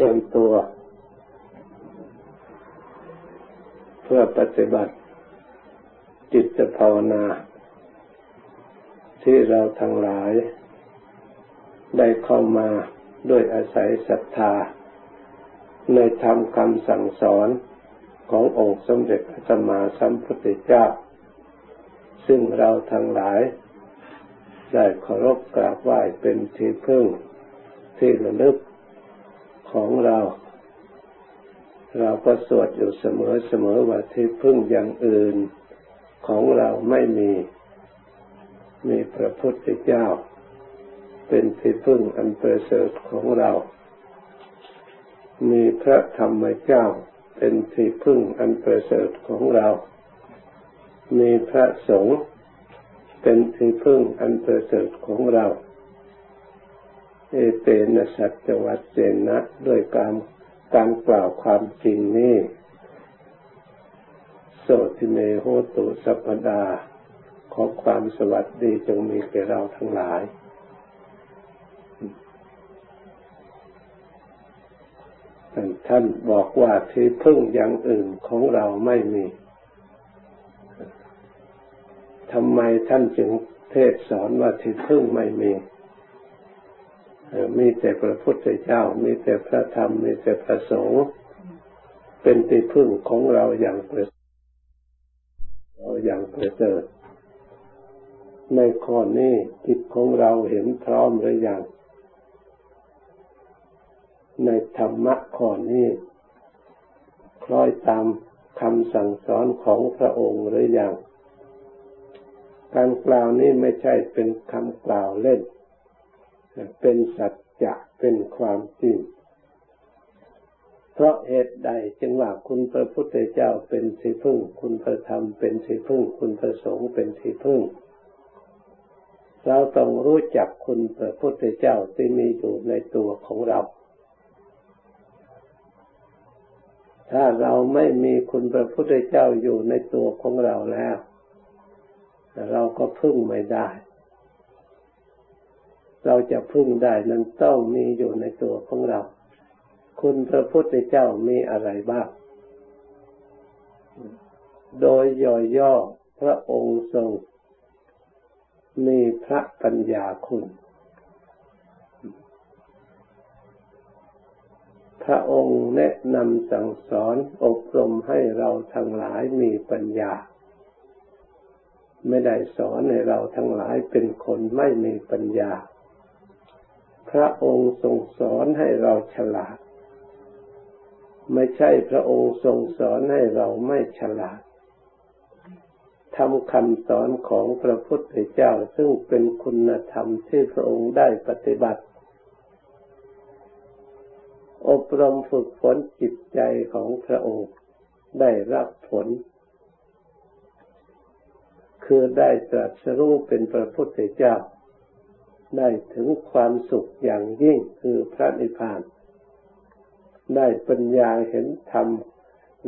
ตรียมตัวเพื่อปฏิบัติจิตภาวนาที่เราทั้งหลายได้เข้ามาด้วยอาศัยศรัทธาในธรรมคำสั่งสอนขององค์สมเด็จพระสัมมาสัมพุทธเจ้าซึ่งเราทั้งหลายได้เคารพกราบไหว้เป็นที่พึ่งที่ระลึกของเราเราก็สวดอยู่เสมอๆว่าที่พึ่งอย่างอื่นของเราไม่มีมีพระพุทธเจ้าเป็นที่พึ่งอันประเสริฐของเรามีพระธรรมเจ้าเป็นที่พึ่งอันประเสริฐของเรามีพระสงฆ์เป็นที่พึ่งอันประเสริฐของเราเอเตนะสัจวัจเจนะด้วยการกล่าวความจริงนี้โสติเมโหตุสัพพดาขอความสวัสดีจงมีแก่เราทั้งหลายท่านบอกว่าที่พึ่งอย่างอื่นของเราไม่มีทำไมท่านจึงเทศสอนว่าที่พึ่งไม่มีมีแต่พระพุทธเจ้ามีแต่พระธรรมมีแต่พระสงฆ์เป็นที่พึ่งของเราอย่างประเสริฐในข้อนี้จิตของเราเห็นพร้อมหรือยังในธรรมะข้อนี้คล้อยตามคำสั่งสอนของพระองค์หรือยังการกล่าวนี้ไม่ใช่เป็นคำกล่าวเล่นเป็นสัจจะเป็นความจริงเพราะเหตุใดจึงว่าคุณพระพุทธเจ้าเป็นที่พึ่งคุณพระธรรมเป็นที่พึ่งคุณพระสงฆ์เป็นที่พึ่งเราต้องรู้จักคุณพระพุทธเจ้าที่มีอยู่ในตัวของเราถ้าเราไม่มีคุณพระพุทธเจ้าอยู่ในตัวของเราแล้วเราก็พึ่งไม่ได้เราจะพึ่งได้นั้นต้องมีอยู่ในตัวของเราคุณพระพุทธเจ้ามีอะไรบ้างโดยย่อๆพระองค์ทรงมีพระปัญญาคุณพระองค์แนะนำสั่งสอนอบรมให้เราทั้งหลายมีปัญญาไม่ได้สอนให้เราทั้งหลายเป็นคนไม่มีปัญญาพระองค์ทรงสอนให้เราฉลาดไม่ใช่พระองค์ทรงสอนให้เราไม่ฉลาดทำคำสอนของพระพุทธเจ้าซึ่งเป็นคุณธรรมที่พระองค์ได้ปฏิบัติอบรมฝึกฝนจิตใจของพระองค์ได้รับผลคือได้ตรัสรู้เป็นพระพุทธเจ้าได้ถึงความสุขอย่างยิ่งคือพระนิพพานได้ปัญญาเห็นธรรม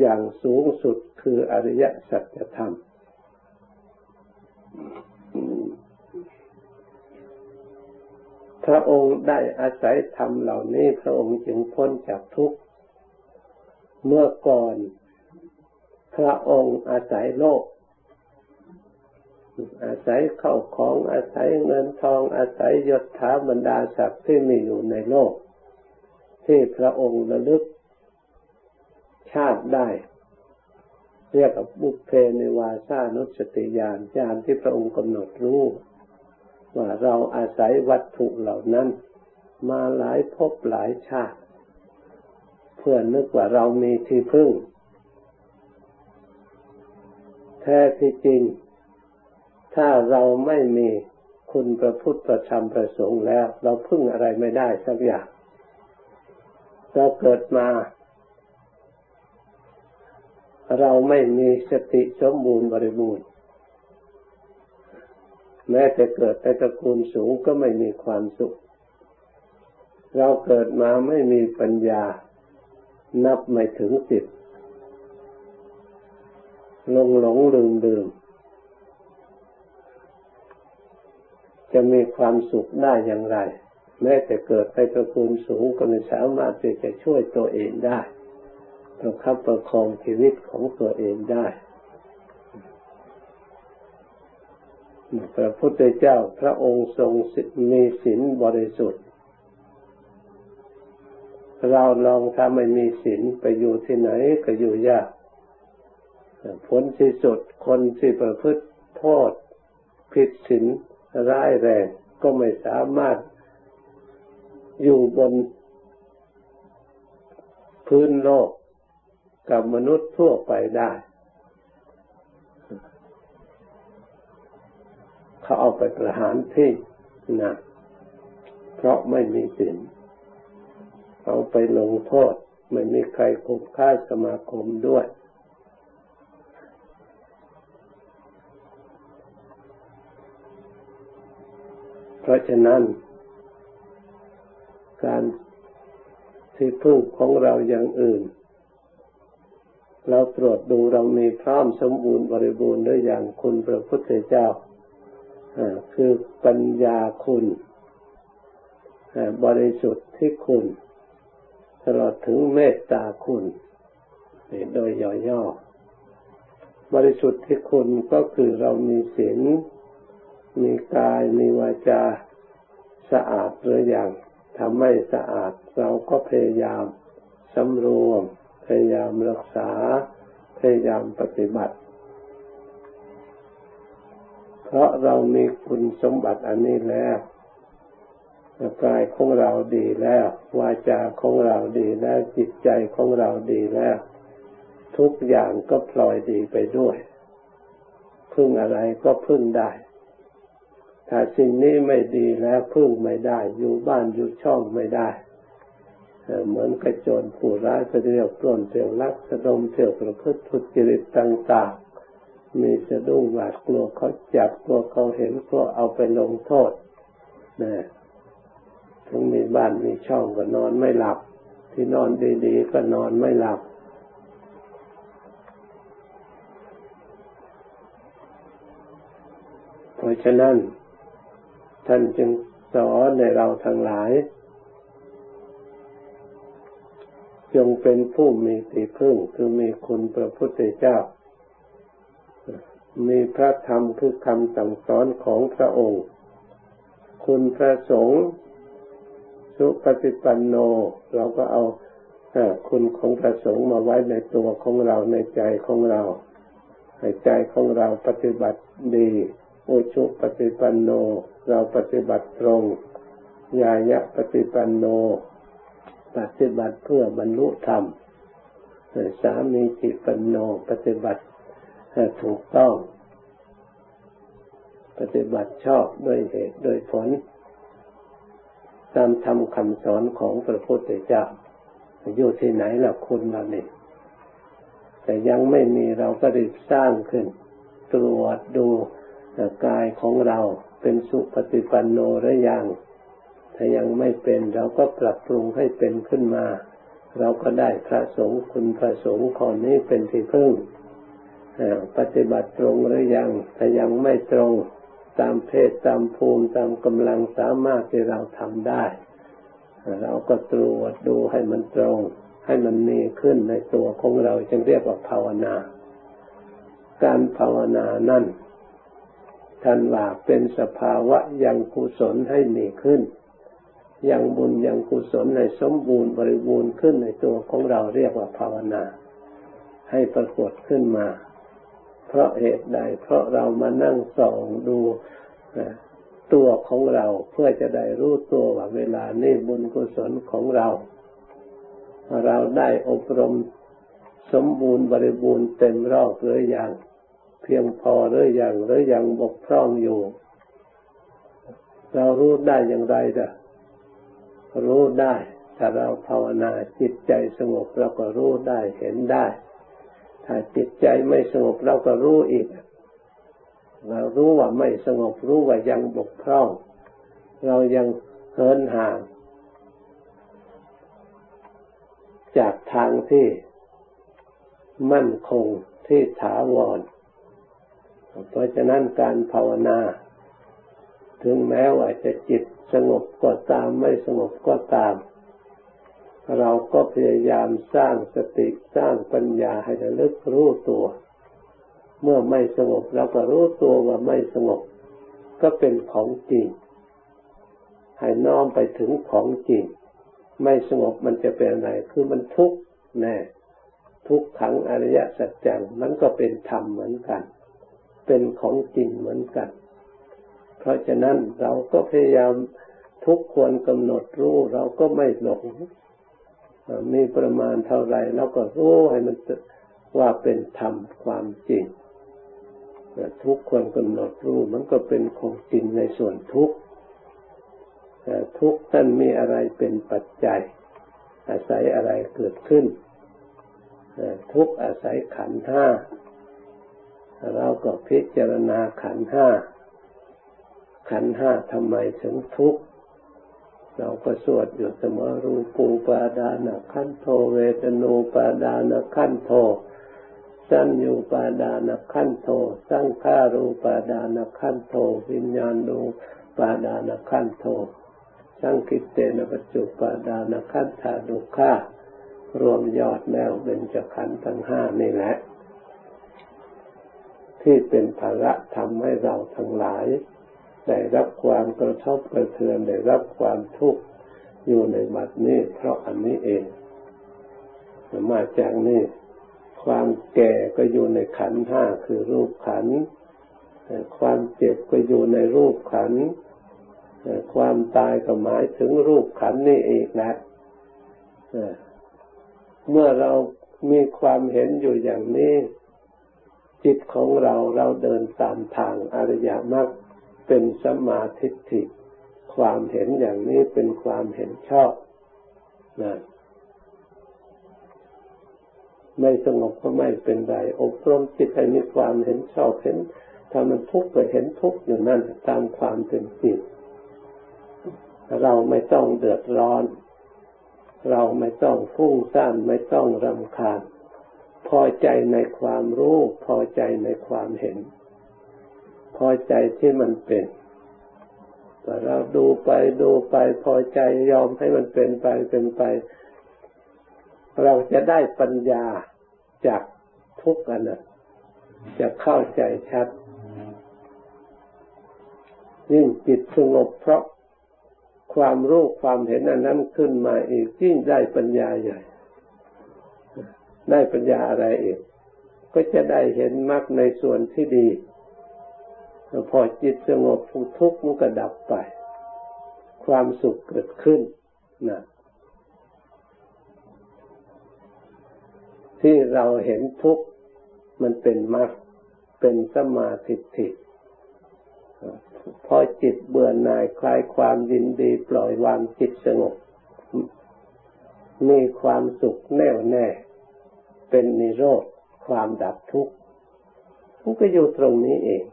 อย่างสูงสุดคืออริยสัจธรรมพระองค์ได้อาศัยธรรมเหล่านี้พระองค์จึงพ้นจากทุกข์เมื่อก่อนพระองค์อาศัยโลกอาศัยเข้าของอาศัยเงินทองอาศัยยศถาบรรดาศักดิ์ที่มีอยู่ในโลกที่พระองค์ระลึกชาติได้เรียกว่าบุพเพนิวาสานุสติญาณญาณที่พระองค์กำหนดรู้ว่าเราอาศัยวัตถุเหล่านั้นมาหลายภพหลายชาติเพื่อนึกว่าเรามีที่พึ่งแท้ที่จริงถ้าเราไม่มีคุณพระพุทธประธรรมประสงค์แล้วเราพึ่งอะไรไม่ได้สักอย่างเราเกิดมาเราไม่มีสติสมบูรณ์บริบูรณ์แม้แต่เกิดในตระกูลสูงก็ไม่มีความสุขเราเกิดมาไม่มีปัญญานับไม่ถึง10หลงลืมจะมีความสุขได้อย่างไร แม้แต่เกิดไปตระกูลสูงก็ไม่สามารถที่จะช่วยตัวเองได้ประคับประคองชีวิตของตัวเองได้พระพุทธเจ้าพระองค์ทรงมีศีลบริสุทธิ์เราลองถ้าไม่มีศีลไปอยู่ที่ไหนก็อยู่ยากผลที่สุดคนที่ประพฤติโทษผิดศีลร้ายแรงก็ไม่สามารถอยู่บนพื้นโลกกับมนุษย์ทั่วไปได้เขาเอาไปประหารทิ้งนะเพราะไม่มีศีลเอาไปลงโทษไม่มีใครคุมค่าสมาคมด้วยเพราะฉะนั้นการที่พึ่งของเราอย่างอื่นเราตรวจดูเรามีพร้อมสมบูรณ์บริบูรณ์ด้วยอย่างคุณพระพุทธเจ้าคือปัญญาคุณบริสุทธิ์ที่คุณตลอดถึงเมตตาคุณโดยย่อๆบริสุทธิ์ที่คุณก็คือเรามีศีลมีกายมีวาจาสะอาดหรือยังทำให้สะอาดเราก็พยายามสำรวมพยายามรักษาพยายามปฏิบัติเพราะเรามีคุณสมบัติอันนี้แล้วกายของเราดีแล้ววาจาของเราดีแล้วจิตใจของเราดีแล้วทุกอย่างก็พลอยดีไปด้วยพึ่งอะไรก็พึ่งได้ถ้าสิ่งนี้ไม่ดีแล้วพึ่งไม่ได้อยู่บ้านอยู่ช่องไม่ได้เหมือนกระโจนผู้ร้ายไปเที่ยวปล้นเที่ยวลักสะดมเที่ยวประพฤติทุจริตต่างๆมีสะดุ้งหวาดกลัวเขาจับกลัวเขาเห็นกลัวเอาไปลงโทษนะถึงมีบ้านมีช่องก็นอนไม่หลับที่นอนดีๆก็นอนไม่หลับเพราะฉะนั้นท่านจึงสอนในเราทั้งหลายจงเป็นผู้มีที่พึ่งคือมีคุณพระพุทธเจ้ามีพระธรรมคือคำสั่งสอนของพระองค์คุณพระสงฆ์สุปฏิปันโนเราก็เอาคุณของพระสงฆ์มาไว้ในตัวของเราในใจของเราให้ใจของเราปฏิบัติดีโอชุปฏิปันโนเราปฏิบัติตรงญายะปฏิปันโนปฏิบัติเพื่อบรรลุธรรมสามีจิปันโนปฏิบัติถูกต้องปฏิบัติชอบด้วยเหตุด้วยผลตามธรรมคำสอนของพระพุทธเจ้าอยู่ที่ไหนล่ะคุณเราเนี่ยแต่ยังไม่มีเราก็รีบสร้างขึ้นตรวจดูกายของเราเป็นสุปฏิปันโนหรือยังถ้ายังไม่เป็นเราก็ปรับปรุงให้เป็นขึ้นมาเราก็ได้พระสงฆ์คุณพระสงฆ์ข้อนี้เป็นที่พึ่งปฏิบัติตรงหรือยังถ้ายังไม่ตรงตามเพศตามภูมิตามกำลังสามารถที่เราทำได้เราก็ตรวจดูให้มันตรงให้มันมีขึ้นในตัวของเราจึงเรียกว่าภาวนาการภาวนานั่นท่านว่าเป็นสภาวะยังกุศลให้มีขึ้นยังบุญยังกุศลให้สมบูรณ์บริบูรณ์ขึ้นในตัวของเราเรียกว่าภาวนาให้ปรากฏขึ้นมาเพราะเหตุใดเพราะเรามานั่งส่องดูตัวของเราเพื่อจะได้รู้ตัวว่าเวลานี้บุญกุศลของเราได้อบรมสมบูรณ์บริบูรณ์เต็มรอบหรือยังเพียงพอหรือยังบกพร่องอยู่เรารู้ได้อย่างไรล่ะรู้ได้ถ้าเราภาวนาจิตใจสงบเราก็รู้ได้เห็นได้ถ้าจิตใจไม่สงบเราก็รู้อีกเรารู้ว่าไม่สงบรู้ว่ายังบกพร่องเรายังเหินห่างจากทางที่มั่นคงที่ถาวรเพราะฉะนั้นการภาวนา ถึงแม้ว่าจะจิตสงบก็ตามไม่สงบก็ตามเราก็พยายามสร้างสติสร้างปัญญาให้ระลึกรู้ตัวเมื่อไม่สงบเราก็รู้ตัวว่าไม่สงบก็เป็นของจริงให้น้อมไปถึงของจริงไม่สงบมันจะเป็นอะไรคือมันทุกข์แน่ทุกขังอริยสัจจังมันก็เป็นธรรมเหมือนกันเป็นของจริงเหมือนกันเพราะฉะนั้นเราก็พยายามทุกควรกำหนดรู้เราก็ไม่หลงมีประมาณเท่าไรเราก็รู้ให้มันว่าเป็นธรรมความจริงทุกควรกำหนดรู้มันก็เป็นของจริงในส่วนทุกทุกท่านมีอะไรเป็นปัจจัยอาศัยอะไรเกิดขึ้นทุกอาศัยขันธ์ห้าเราก็พิจารณาขันธ์ห้าทำไมถึงทุกข์เราก็สวดอยู่เสมอรูปูปาทานขันโธเวทนูปาทานขันโธสัญญูปาทานขันโธสังขารูปาทานขันโธวิญญาณูปาทานขันโธสังคิตเตนะปัจจุปาทานขันธานุฆารวมยอดแล้วเบญจขันธ์ทั้งห้านี่แหละที่เป็นภาระทำให้เราทั้งหลายได้รับความกระทบกระเทือนได้รับความทุกข์อยู่ในบัดนี้เพราะอันนี้เองมาจากนี้ความแก่ก็อยู่ในขันธ์ห้าคือรูปขันธ์ความเจ็บก็อยู่ในรูปขันธ์ความตายก็หมายถึงรูปขันธ์นี่เองนะเมื่อเรามีความเห็นอยู่อย่างนี้จิตของเราเดินตามทางอริยมรรคเป็นสัมมาทิฏฐิความเห็นอย่างนี้เป็นความเห็นชอบนะไม่สงบก็ไม่เป็นไรอบรมจิตให้มีความเห็นชอบเห็นถ้ามันทุกข์ก็เห็นทุกข์อยู่นั่นตามความเป็นจริงเราไม่ต้องเดือดร้อนเราไม่ต้องฟุ้งซ่านไม่ต้องรำคาญพอใจในความรู้พอใจในความเห็นพอใจที่มันเป็นแต่เราดูไปพอใจยอมให้มันเป็นไปเราจะได้ปัญญาจากทุกอันนั้นจะเข้าใจชัดยิ่งจิตสงบเพราะความรู้ความเห็นอันนั้นขึ้นมาอีกยิ่งได้ปัญญาใหญ่ได้ปัญญาอะไรอีกก็จะได้เห็นมรรคในส่วนที่ดีพอจิตสงบทุกข์มันก็ดับไปความสุขเกิดขึ้นนะที่เราเห็นทุกข์มันเป็นมรรคเป็นสัมมาทิฏฐิพอจิตเบื่อหน่ายคลายความยินดีปล่อยวางจิตสงบมีความสุขแน่วแน่เป็นนิโรธความดับทุกข์มันก็อยู่ตรงนี้เอง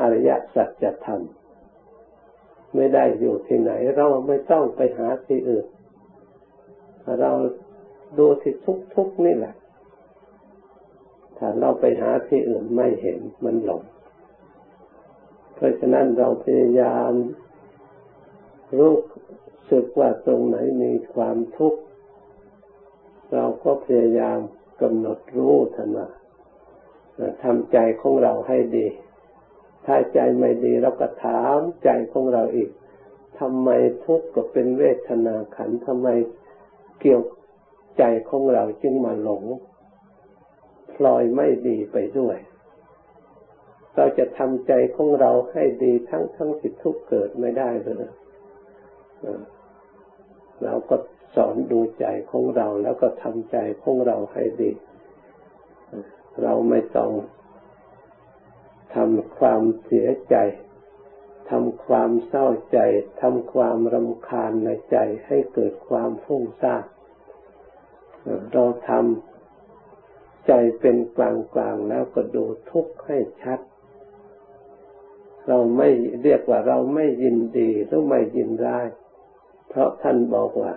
อริยสัจธรรมไม่ได้อยู่ที่ไหนเราไม่ต้องไปหาที่อื่นเราดูที่ทุกนี่แหละถ้าเราไปหาที่อื่นไม่เห็นมันหลงเพราะฉะนั้นเราพยายามรู้สึกว่าตรงไหนมีความทุกข์เราก็พยายามกำหนดรู้ธรรมะทำใจของเราให้ดีถ้าใจไม่ดีเราก็ถามใจของเราอีกทำไมทุกข์ก็เป็นเวทนาขันธ์ทำไมเกี่ยวใจของเราจึงมาหลงพลอยไม่ดีไปด้วยเราจะทำใจของเราให้ดีทั้งที่ทุกข์เกิดไม่ได้เลยเราก็สอนดูใจของเราแล้วก็ทำใจของเราให้ดีเราไม่ต้องทำความเสียใจทำความเศร้าใจทำความรำคาญในใจให้เกิดความฟุ้งซ่านเราทำใจเป็นกลางแล้วก็ดูทุกข์ให้ชัดเราไม่เรียกว่าเราไม่ยินดีหรือไม่ยินร้ายเพราะท่านบอกว่า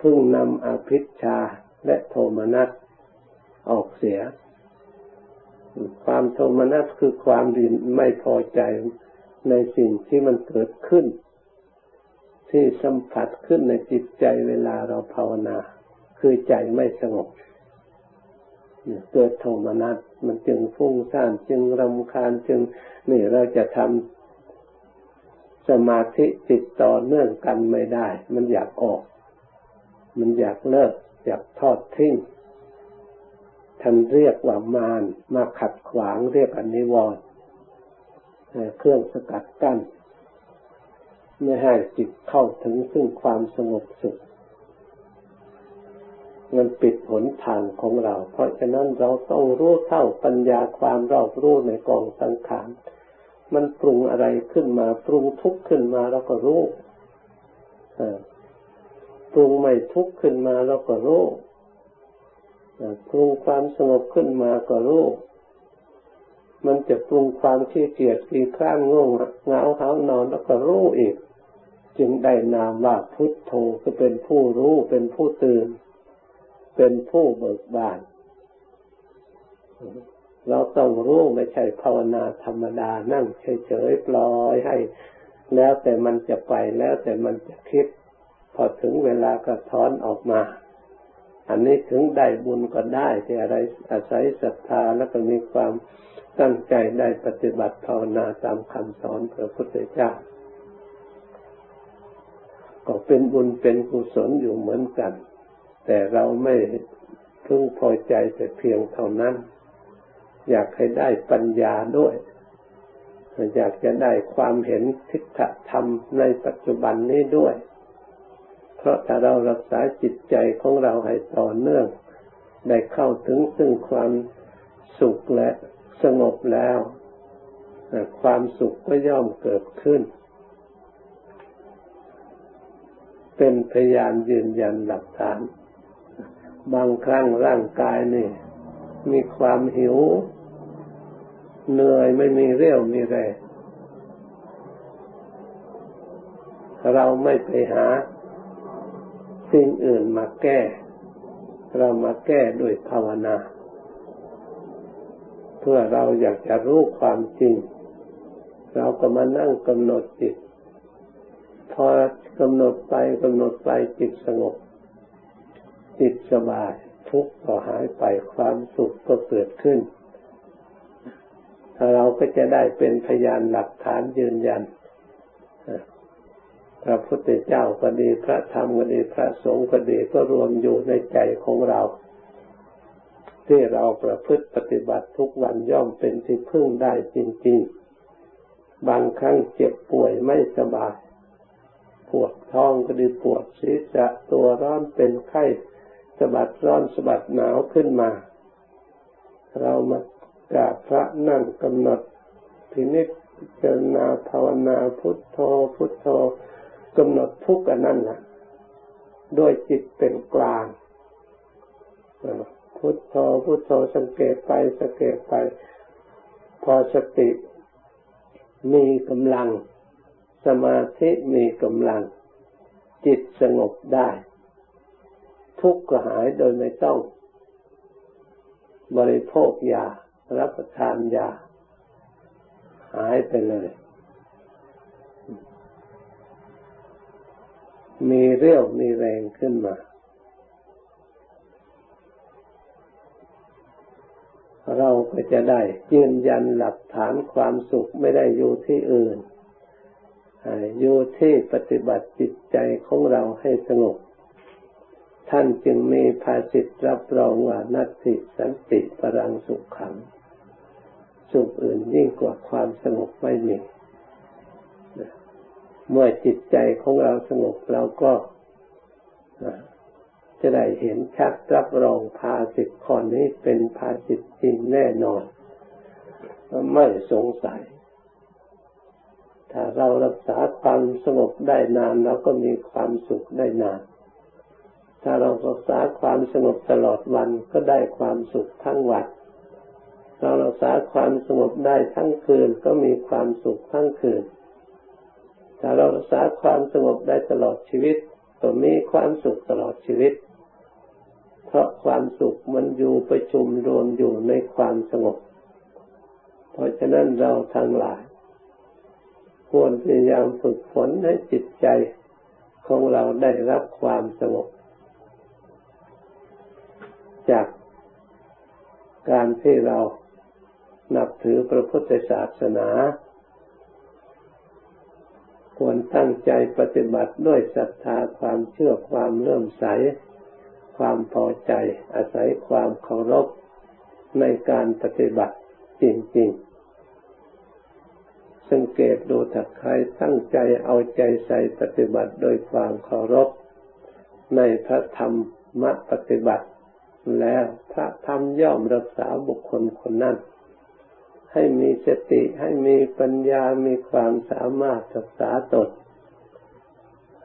พึ่งนำอภิชฌาและโทมนัสออกเสีย ความโทมนัสคือความไม่พอใจในสิ่งที่มันเกิดขึ้นที่สัมผัสขึ้นในจิตใจเวลาเราภาวนาคือใจไม่สงบเกิดโทมนัสมันจึงฟุ้งซ่านจึงรำคาญจึงนี่เราจะทำสมาธิติดต่อเนื่องกันไม่ได้มันอยากออกมันอยากเลิกอยากทอดทิ้งท่านเรียกว่ามารมาขัดขวางเรียกอนิวรณ์เครื่องสกัดกั้นไม่ให้จิตเข้าถึงซึ่งความสงบสุขมันปิดหนทางของเราเพราะฉะนั้นเราต้องรู้เท่าปัญญาความรอบรู้ในกองสังขารมันปรุงอะไรขึ้นมาปรุงทุกข์ขึ้นมาเราก็รู้ปรุงไม่ทุกข์ขึ้นมาเราก็รู้ปรุงความสงบขึ้นมาก็รู้มันจะปรุงความขี้เกียจขี้คร้านง่วงเหงาหาวนอนแล้วก็รู้อีกจึงได้นามว่าพุทโธก็เป็นผู้รู้เป็นผู้ตื่นเป็นผู้เบิกบานเราต้องรู้ไม่ใช่ภาวนาธรรมดานั่งเฉยๆปล่อยให้แล้วแต่มันจะไปแล้วแต่มันจะคิดพอถึงเวลาก็ถอนออกมาอันนี้ถึงได้บุญก็ได้ที่อะไรอาศัยศรัทธาแล้วก็มีความตั้งใจได้ปฏิบัติภาวนาตามคำสอนพระพุทธเจ้าก็เป็นบุญเป็นกุศลอยู่เหมือนกันแต่เราไม่พึงพอใจแต่เพียงเท่านั้นอยากให้ได้ปัญญาด้วยอยากจะได้ความเห็นทิฏฐธรรมในปัจจุบันนี้ด้วยเพราะถ้าเรารักษาจิตใจของเราให้ต่อเนื่องได้เข้าถึงซึ่งความสุขและสงบแล้วความสุขก็ย่อมเกิดขึ้นเป็นพยานยืนยันหลักฐานบางครั้งร่างกายนี่มีความหิวเหนื่อยไม่มีเรี่ยวมีแรงเราไม่ไปหาสิ่งอื่นมาแก้เรามาแก้ด้วยภาวนาเพื่อเราอยากจะรู้ความจริงเราก็มานั่งกำหนดจิตพอกำหนดไปกำหนดไปจิตสงบจิตสบายทุกข์ก็หายไปความสุขก็เกิดขึ้นถ้าเราก็จะได้เป็นพยานหลักฐานยืนยันพระพุทธเจ้าก็ดีพระธรรมก็ดีพระสงฆ์ก็ดีก็รวมอยู่ในใจของเราที่เราประพฤติปฏิบัติทุกวันย่อมเป็นที่พึ่งได้จริงๆบางครั้งเจ็บป่วยไม่สบายปวดท้องก็ดีปวดศีรษะตัวร้อนเป็นไข้สะบัดร้อนสะบัดหนาวขึ้นมาเรามากราบพระนั่งกำหนดพินิจพิจารณาภาวนาพุทโธพุทโธกำหนดทุกข์อันนั้นนะด้วยจิตเป็นกลางพุทโธพุทโธสังเกตไปสังเกตไปพอสติมีกำลังสมาธิมีกำลังจิตสงบได้ทุกข์ก็หายโดยไม่ต้องบริโภคยารับประทานยาหายไปเลยมีเรี่ยวมีแรงขึ้นมาเราก็จะได้ยืนยันหลักฐานความสุขไม่ได้อยู่ที่อื่นอยู่ที่ปฏิบัติจิตใจของเราให้สงบท่านจึงมีภาษิตรับรองว่านัตถิสันติปรังสุขขังสุขอื่นยิ่งกว่าความสงบไม่มีเมื่อจิตใจของเราสงบเราก็จะได้เห็นชัดรับรองภาษิตข้อนี้เป็นภาษิตจริงแน่นอนไม่สงสัยถ้าเรารักษาความสงบได้นานเราก็มีความสุขได้นานถ้าเรารักษาความสงบตลอดวันก็ได้ความสุขทั้งวันเรารักษาความสงบได้ทั้งคืนก็มีความสุขทั้งคืนถ้าเรารักษาความสงบได้ตลอดชีวิตก็มีความสุขตลอดชีวิตเพราะความสุขมันอยู่ประชุมรวมอยู่ในความสงบ ราะฉะนั้นเราทั้งหลายควรพยายามฝึกฝนให้จิตใจของเราได้รับความสงบจากการที่เรานับถือพระพุทธศาสนาควรตั้งใจปฏิบัติด้วยศรัทธาความเชื่อความเลื่อมใสความพอใจอาศัยความเคารพในการปฏิบัติจริงๆสังเกตดูถ้าใครตั้งใจเอาใจใส่ปฏิบัติโดยความเคารพในพระธรรมปฏิบัติแล้วพระธรรมย่อมรักษาบุคคลคนนั้นให้มีสติให้มีปัญญามีความสามารถศึกษาตน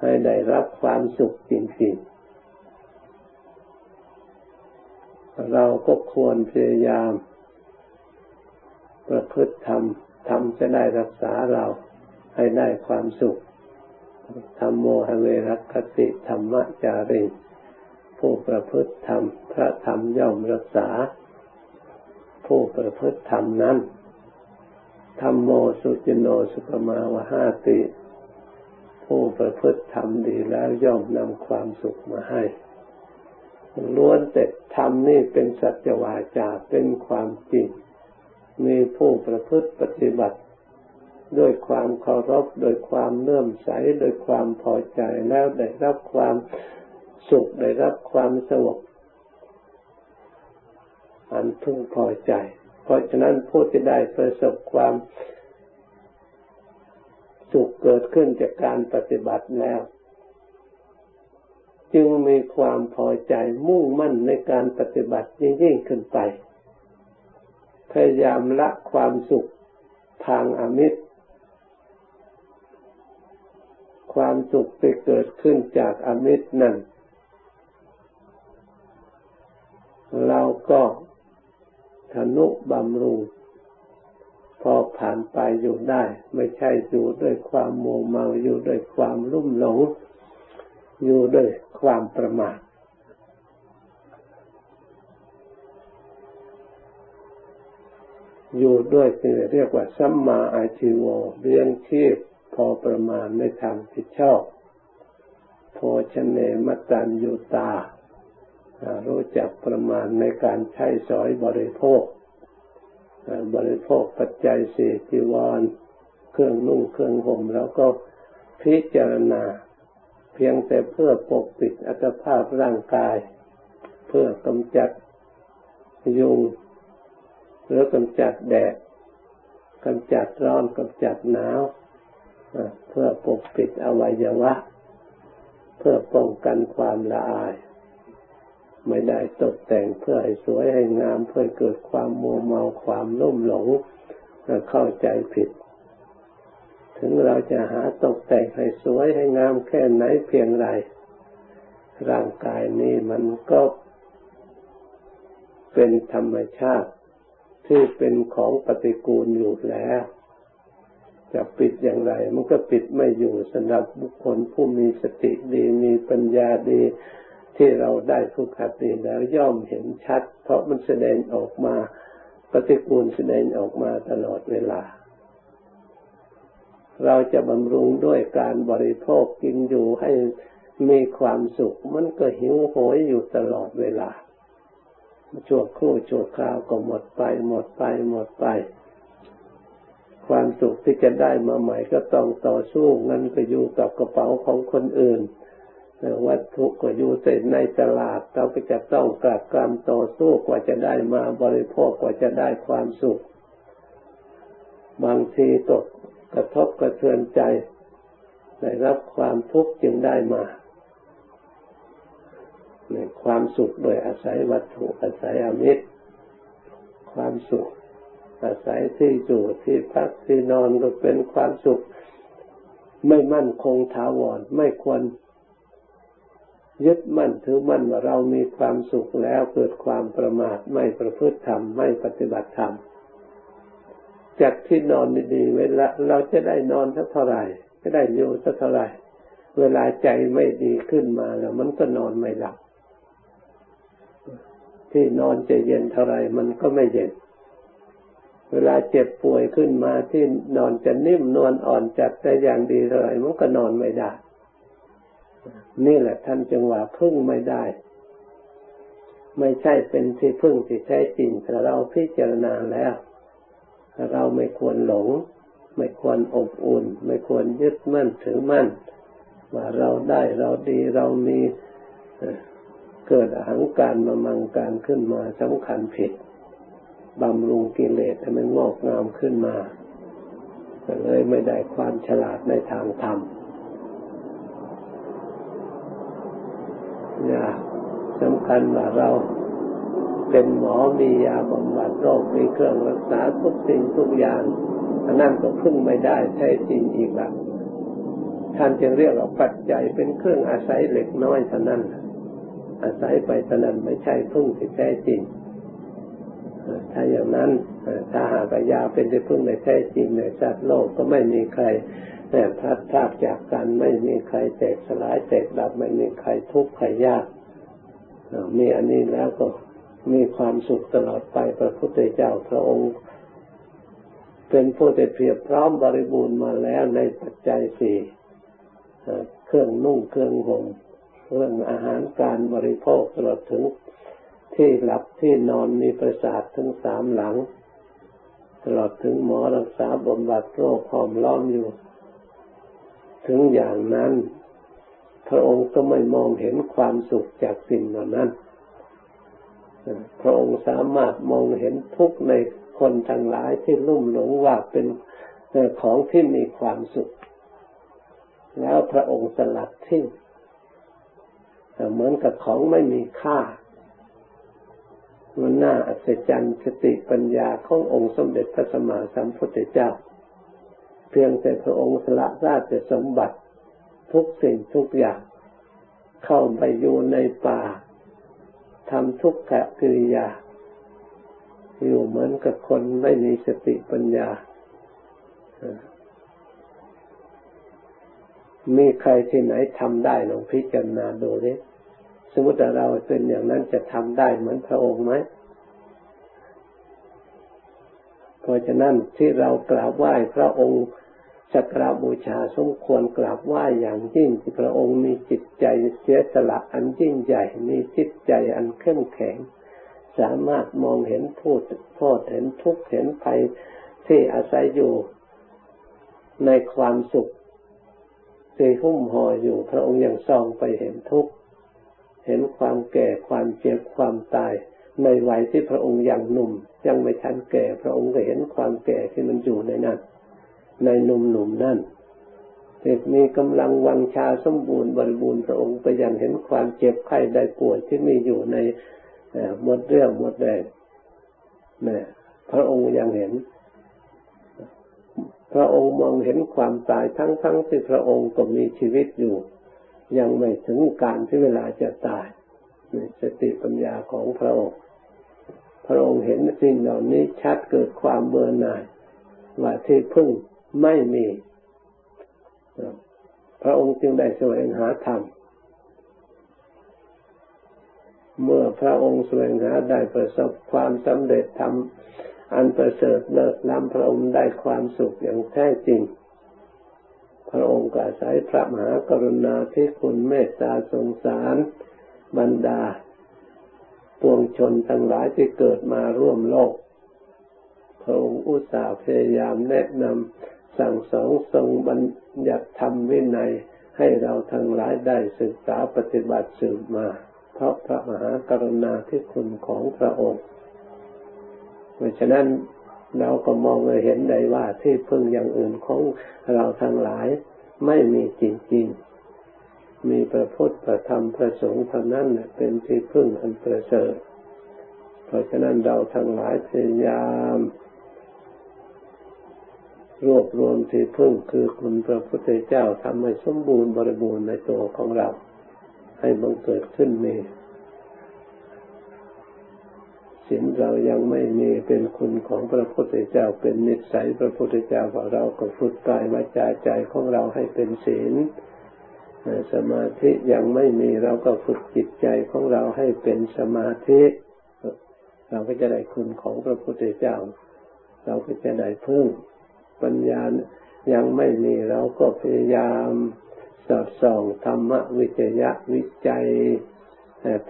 ให้ได้รับความสุขจริงๆเราก็ควรพยายามประพฤติธรรมธรรมจะได้รักษาเราให้ได้ความสุขธัมโมหเวรัคคันติธัมมจาริผู้ประพฤติธรรมพระธรรมย่อมรักษาผู้ประพฤติธรรมนั้นธัมโมสุจินโนสุปมาวหาติผู้ประพฤติธรรมดีแล้วย่อมนำความสุขมาให้ล้วนแต่ธรรมนี่เป็นสัจวาจาเป็นความจริงมีผู้ประพฤติปฏิบัติด้วยความเคารพด้วยความเลื่อมใสด้วยความพอใจแล้วได้รับความสุขได้รับความสงบอันพึงพอใจเพราะฉะนั้นผู้ที่ได้ประสบความสุขเกิดขึ้นจากการปฏิบัติแล้วจึงมีความพอใจมุ่งมั่นในการปฏิบัติยิ่งขึ้นไปพยายามละความสุขทางอมิตรความสุขที่เกิดขึ้นจากอมิตรนั้นเราก็ทนุบำรุงพอผ่านไปอยู่ได้ไม่ใช่อยู่ด้วยความมัวเมาอยู่ด้วยความลุ่มหลงอยู่ด้วยความประมาทอยู่ด้วยที่เรียกว่าสัมมาอาชีโวเลี้ยงชีพพอประมาณในทางที่ชอบโภชเนมัตตัญญูตารู้จักประมาณในการใช้สอยบริโภคปัจจัยสี่จีวรเครื่องนุ่งเครื่องห่มแล้วก็พิจารณาเพียงแต่เพื่อปกปิดอัตภาพร่างกายเพื่อกำจัดยุงหรือกำจัดแดดกำจัดร้อนกำจัดหนาวเพื่อปกปิดอวัยวะเพื่อป้องกันความละอายไม่ได้ตกแต่งเพื่อให้สวยให้งามเพื่อเกิดความมัวเมาความลุ่มหลงเข้าใจผิดถึงเราจะหาตกแต่งให้สวยให้งามแค่ไหนเพียงไรร่างกายนี้มันก็เป็นธรรมชาติที่เป็นของปฏิกูลอยู่แล้วจะปิดอย่างไรมันก็ปิดไม่อยู่สำหรับบุคคลผู้มีสติดีมีปัญญาดีที่เราได้ฝึกหัดดีแล้วย่อมเห็นชัดเพราะมันแสดงออกมาปฏิกูลแสดงออกมาตลอดเวลาเราจะบำรุงด้วยการบริโภคกินอยู่ให้มีความสุขมันก็หิวโหยอยู่ตลอดเวลาชั่วครู่ชั่วคราวก็หมดไปความสุขที่จะได้มาใหม่ก็ต้องต่อสู้เงินไปอยู่กับกระเป๋าของคนอื่นวัตถุก็อยู่แต่ในตลาดเราก็จะต้องกลับกรรมต่อสู้กว่าจะได้มาบริโภคกว่าจะได้ความสุขบางทีตกกระทบกระเทือนใจได้รับความทุกข์จึงได้มาความสุขโดยอาศัยวัตถุอาศัยอมิตรความสุขอาศัยที่อยู่ที่พักที่นอนก็เป็นความสุขไม่มั่นคงถาวรไม่ควรยึดมั่นถือมั่นว่าเรามีความสุขแล้วเกิดความประมาทไม่ประพฤติธรรมไม่ปฏิบัติธรรมจากที่นอนดีๆเวลาเราจะได้นอนสักเท่าไหร่จะได้อยู่สักเท่าไหร่เวลาใจไม่ดีขึ้นมาแล้วมันก็นอนไม่หลับที่นอนจะเย็นเท่าไหร่มันก็ไม่เย็น เวลาเจ็บป่วยขึ้นมาที่นอนจะนิ่มนวลอ่อนจัดแต่อย่างดีเลยมันก็นอนไม่ได้นี่แหละท่านจึงว่าพึ่งไม่ได้ไม่ใช่เป็นที่พึ่งที่แท้จริงแต่เราพิจารณาแล้วเราไม่ควรหลงไม่ควรอบอุ่นไม่ควรยึดมั่นถือมั่นว่าเราได้เราดีเรามีเกิดอหังการมามังการขึ้นมาสำคัญผิดบำรุงกิเลสให้มันงอกงามขึ้นมาแต่เลยไม่ได้ความฉลาดในทางธรรมนะสำคัญว่าเราเป็นหมอมียาบำบัดโรคมีเครื่องรักษาทุกสิ่งทุกอย่างอันนั้นก็พึ่งไม่ได้ใช่จริงอีกละท่านจึงเรียกว่าปัจจัยเป็นเครื่องอาศัยเล็กน้อยเท่านั้นอาศัยไปเท่านั้นไม่ใช่พึ่งที่แท้จริงถ้าอย่างนั้นถ้าหากยาเป็นที่พึ่งในแท้จริงในสัตว์โลกก็ไม่มีใครพลัดพรากจากกันไม่มีใครแตกสลายแตกดับไม่มีใครทุกข์ใครยากมีอันนี้แล้วก็มีความสุขตลอดไปพระพุทธเจ้าพระองค์เป็นผู้ที่เพียบพร้อมบริบูรณ์มาแล้วในปัจจัยสี่เครื่องนุ่งเครื่องห่มเครื่องอาหารการบริโภคตลอดถึงที่หลับที่นอนมีประสาททั้งสามหลังตลอดถึงหมอรักษาบำบัดโรคห้อมล้อมอยู่ถึงอย่างนั้นพระองค์ก็ไม่มองเห็นความสุขจากสิ่งเหล่านั้นพระองค์สามารถมองเห็นทุกข์ในคนทั้งหลายที่ลุ่มหลงว่าเป็นของที่มีความสุขแล้วพระองค์สลัดทิ้งเหมือนกับของไม่มีค่ามันน่าอัศจรรย์สติปัญญาขององค์สมเด็จพระสัมมาสัมพุทธเจ้าเพียงแต่พระองค์สละราชสมบัติทุกสิ่งทุกอย่างเข้าไปอยู่ในป่าทำทุกขกิริยาอยู่เหมือนกับคนไม่มีสติปัญญามีใครที่ไหนทำได้ลองพิจารณาดูดิสมมติเราเป็นอย่างนั้นจะทำได้เหมือนพระองค์ไหมเพราะฉะนั้นที่เรากราบไหว้พระองค์สักการบูชาสมควรกราบไหว้อย่างยิ่งที่พระองค์มีจิตใจเสียสละอันยิ่งใหญ่มีจิตใจอันเข้มแข็งสามารถมองเห็นโทษเห็นทุกข์เห็นภัยที่อาศัยอยู่ในความสุขที่หุ้มห่ออยู่พระองค์ยังส่องไปเห็นทุกข์เห็นความแก่ความเจ็บความตายในวัยที่พระองค์ยังหนุ่มยังไม่ทันแก่พระองค์ก็เห็นความแก่ที่มันอยู่ในนั้นในหนุ่มๆนั่นเด็กมีกำลังวังชาสมบูรณ์บริบูรณ์พระองค์ก็ยังเห็นความเจ็บไข้ได้ป่วยที่มีอยู่ในหมดเรื่องหมดแรงเนี่ยพระองค์ยังเห็นพระองค์มองเห็นความตายทั้งที่พระองค์ก็มีชีวิตอยู่ยังไม่ถึงการที่เวลาจะตายสติปัญญาของพระองค์เห็นสิ่งเหล่านี้ชัดเกิดความเบื่อหน่ายว่าที่พึ่งไม่มีพระองค์จึงได้แสวงหาธรรมเมื่อพระองค์แสวงหาได้ประสบความสำเร็จธรรมอันประเสริฐเลิศล้ำพระองค์ได้ความสุขอย่างแท้จริงพระองค์ก็อาศัยพระมหากรุณาธิคุณเมตตาสงสารบรรดาปวงชนทั้งหลายที่เกิดมาร่วมโลกพระองค์อุตส่าห์พยายามแนะนำสั่งสอนทรงบัญญัติธรรมวินัยให้เราทั้งหลายได้ศึกษาปฏิบัติสืบมาเพราะพระมหากรุณาธิคุณของพระองค์เพราะฉะนั้นเราก็มองเห็นได้ว่าที่พึ่งอย่างอื่นของเราทั้งหลายไม่มีจริงๆมีพระพุทธพระธรรมพระสงฆ์เท่านั้นเป็นที่พึ่งอันประเสริฐเพราะฉะนั้นเราทั้งหลายพยายามรวบรวมที่พึ่งคือคุณพระพุทธเจ้าทำให้สมบูรณ์บริบูรณ์ในตัวของเราให้บังเกิดขึ้นมีศีลเรายังไม่มีเป็นคุณของพระพุทธเจ้าเป็นนิสัยพระพุทธเจ้าของเราก็ฝึกกายวาจาใจของเราให้เป็นศีลสมาธิยังไม่มีเราก็ฝึกจิตใจของเราให้เป็นสมาธิเราก็จะได้คุณของพระพุทธเจ้า เราก็จะได้พึ่งปัญญายังไม่มีเราก็พยายามสอดส่องธรรมวิจยะวิจัย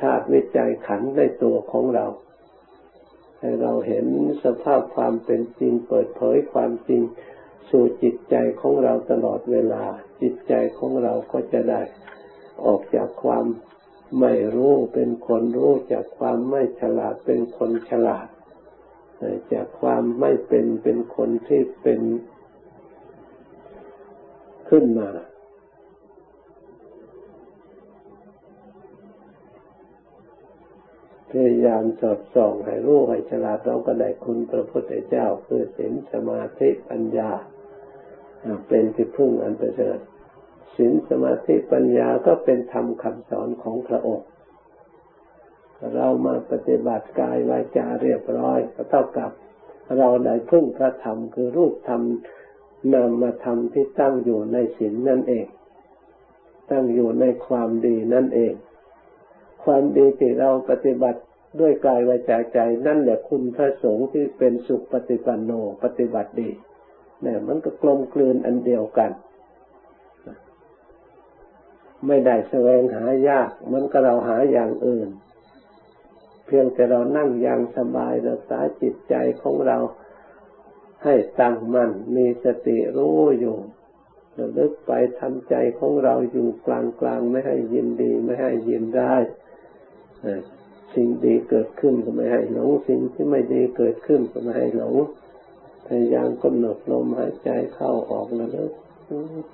ธาตุวิจัยขันธ์ในตัวของเราให้เราเห็นสภาพความเป็นจริงเปิดเผยความจริงสู่จิตใจของเราตลอดเวลาจิตใจของเราก็จะได้ออกจากความไม่รู้เป็นคนรู้จากความไม่ฉลาดเป็นคนฉลาดจากความไม่เป็นคนที่เป็นขึ้นมาพยายามสอดส่องให้รู้ให้ฉลาดเราก็ได้คุณพระพุทธเจ้าคือศีลสมาธิปัญญาเป็นที่พึ่งอันประเสริฐศีลสมาธิปัญญาก็เป็นธรรมคำสอนของพระองค์เรามาปฏิบัติกายวาจาเรียบร้อยก็เท่ากับเราได้พึ่งพระธรรมคือรูปธรรมนามธรรมที่ตั้งอยู่ในศีลนั่นเองตั้งอยู่ในความดีนั่นเองความดีที่เราปฏิบัติด้วยกายวาจาใจนั่นแหละคุณพระสงฆ์ที่เป็นสุปฏิปันโนปฏิบัติดีเนี่ยมันก็กลมกลืนอันเดียวกันไม่ได้แสวงหายากเหมือนกับเราหาอย่างอื่นเพียงแต่เรานั่งอย่างสบายรักษาจิตใจของเราให้ตั้งมั่นมีสติรู้อยู่ระลึกไปทำใจของเราอยู่กลางๆไม่ให้ยินดีไม่ให้ยินได้สิ่งดีเกิดขึ้นก็ไม่ให้หลงสิ่งที่ไม่ดีเกิดขึ้นก็ไม่ให้หลงพยายามกำหนดลมหายใจเข้าออกระลึก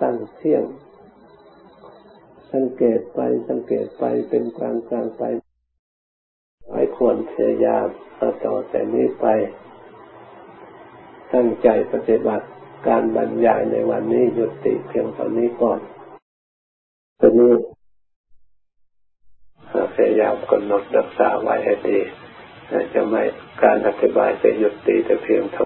ตั้งเที่ยงสังเกตไปเป็นกลางไปหลายคนพยายามต่อแต่นี้ไปตั้งใจปฏิบัติการบรรยายในวันนี้ยุติเพียงเท่านี้ก่อนตอนนี้พยายามกำหนดรักษาไว้ให้ดีจะไม่การอธิบายจะยุติแต่เพียงเท่า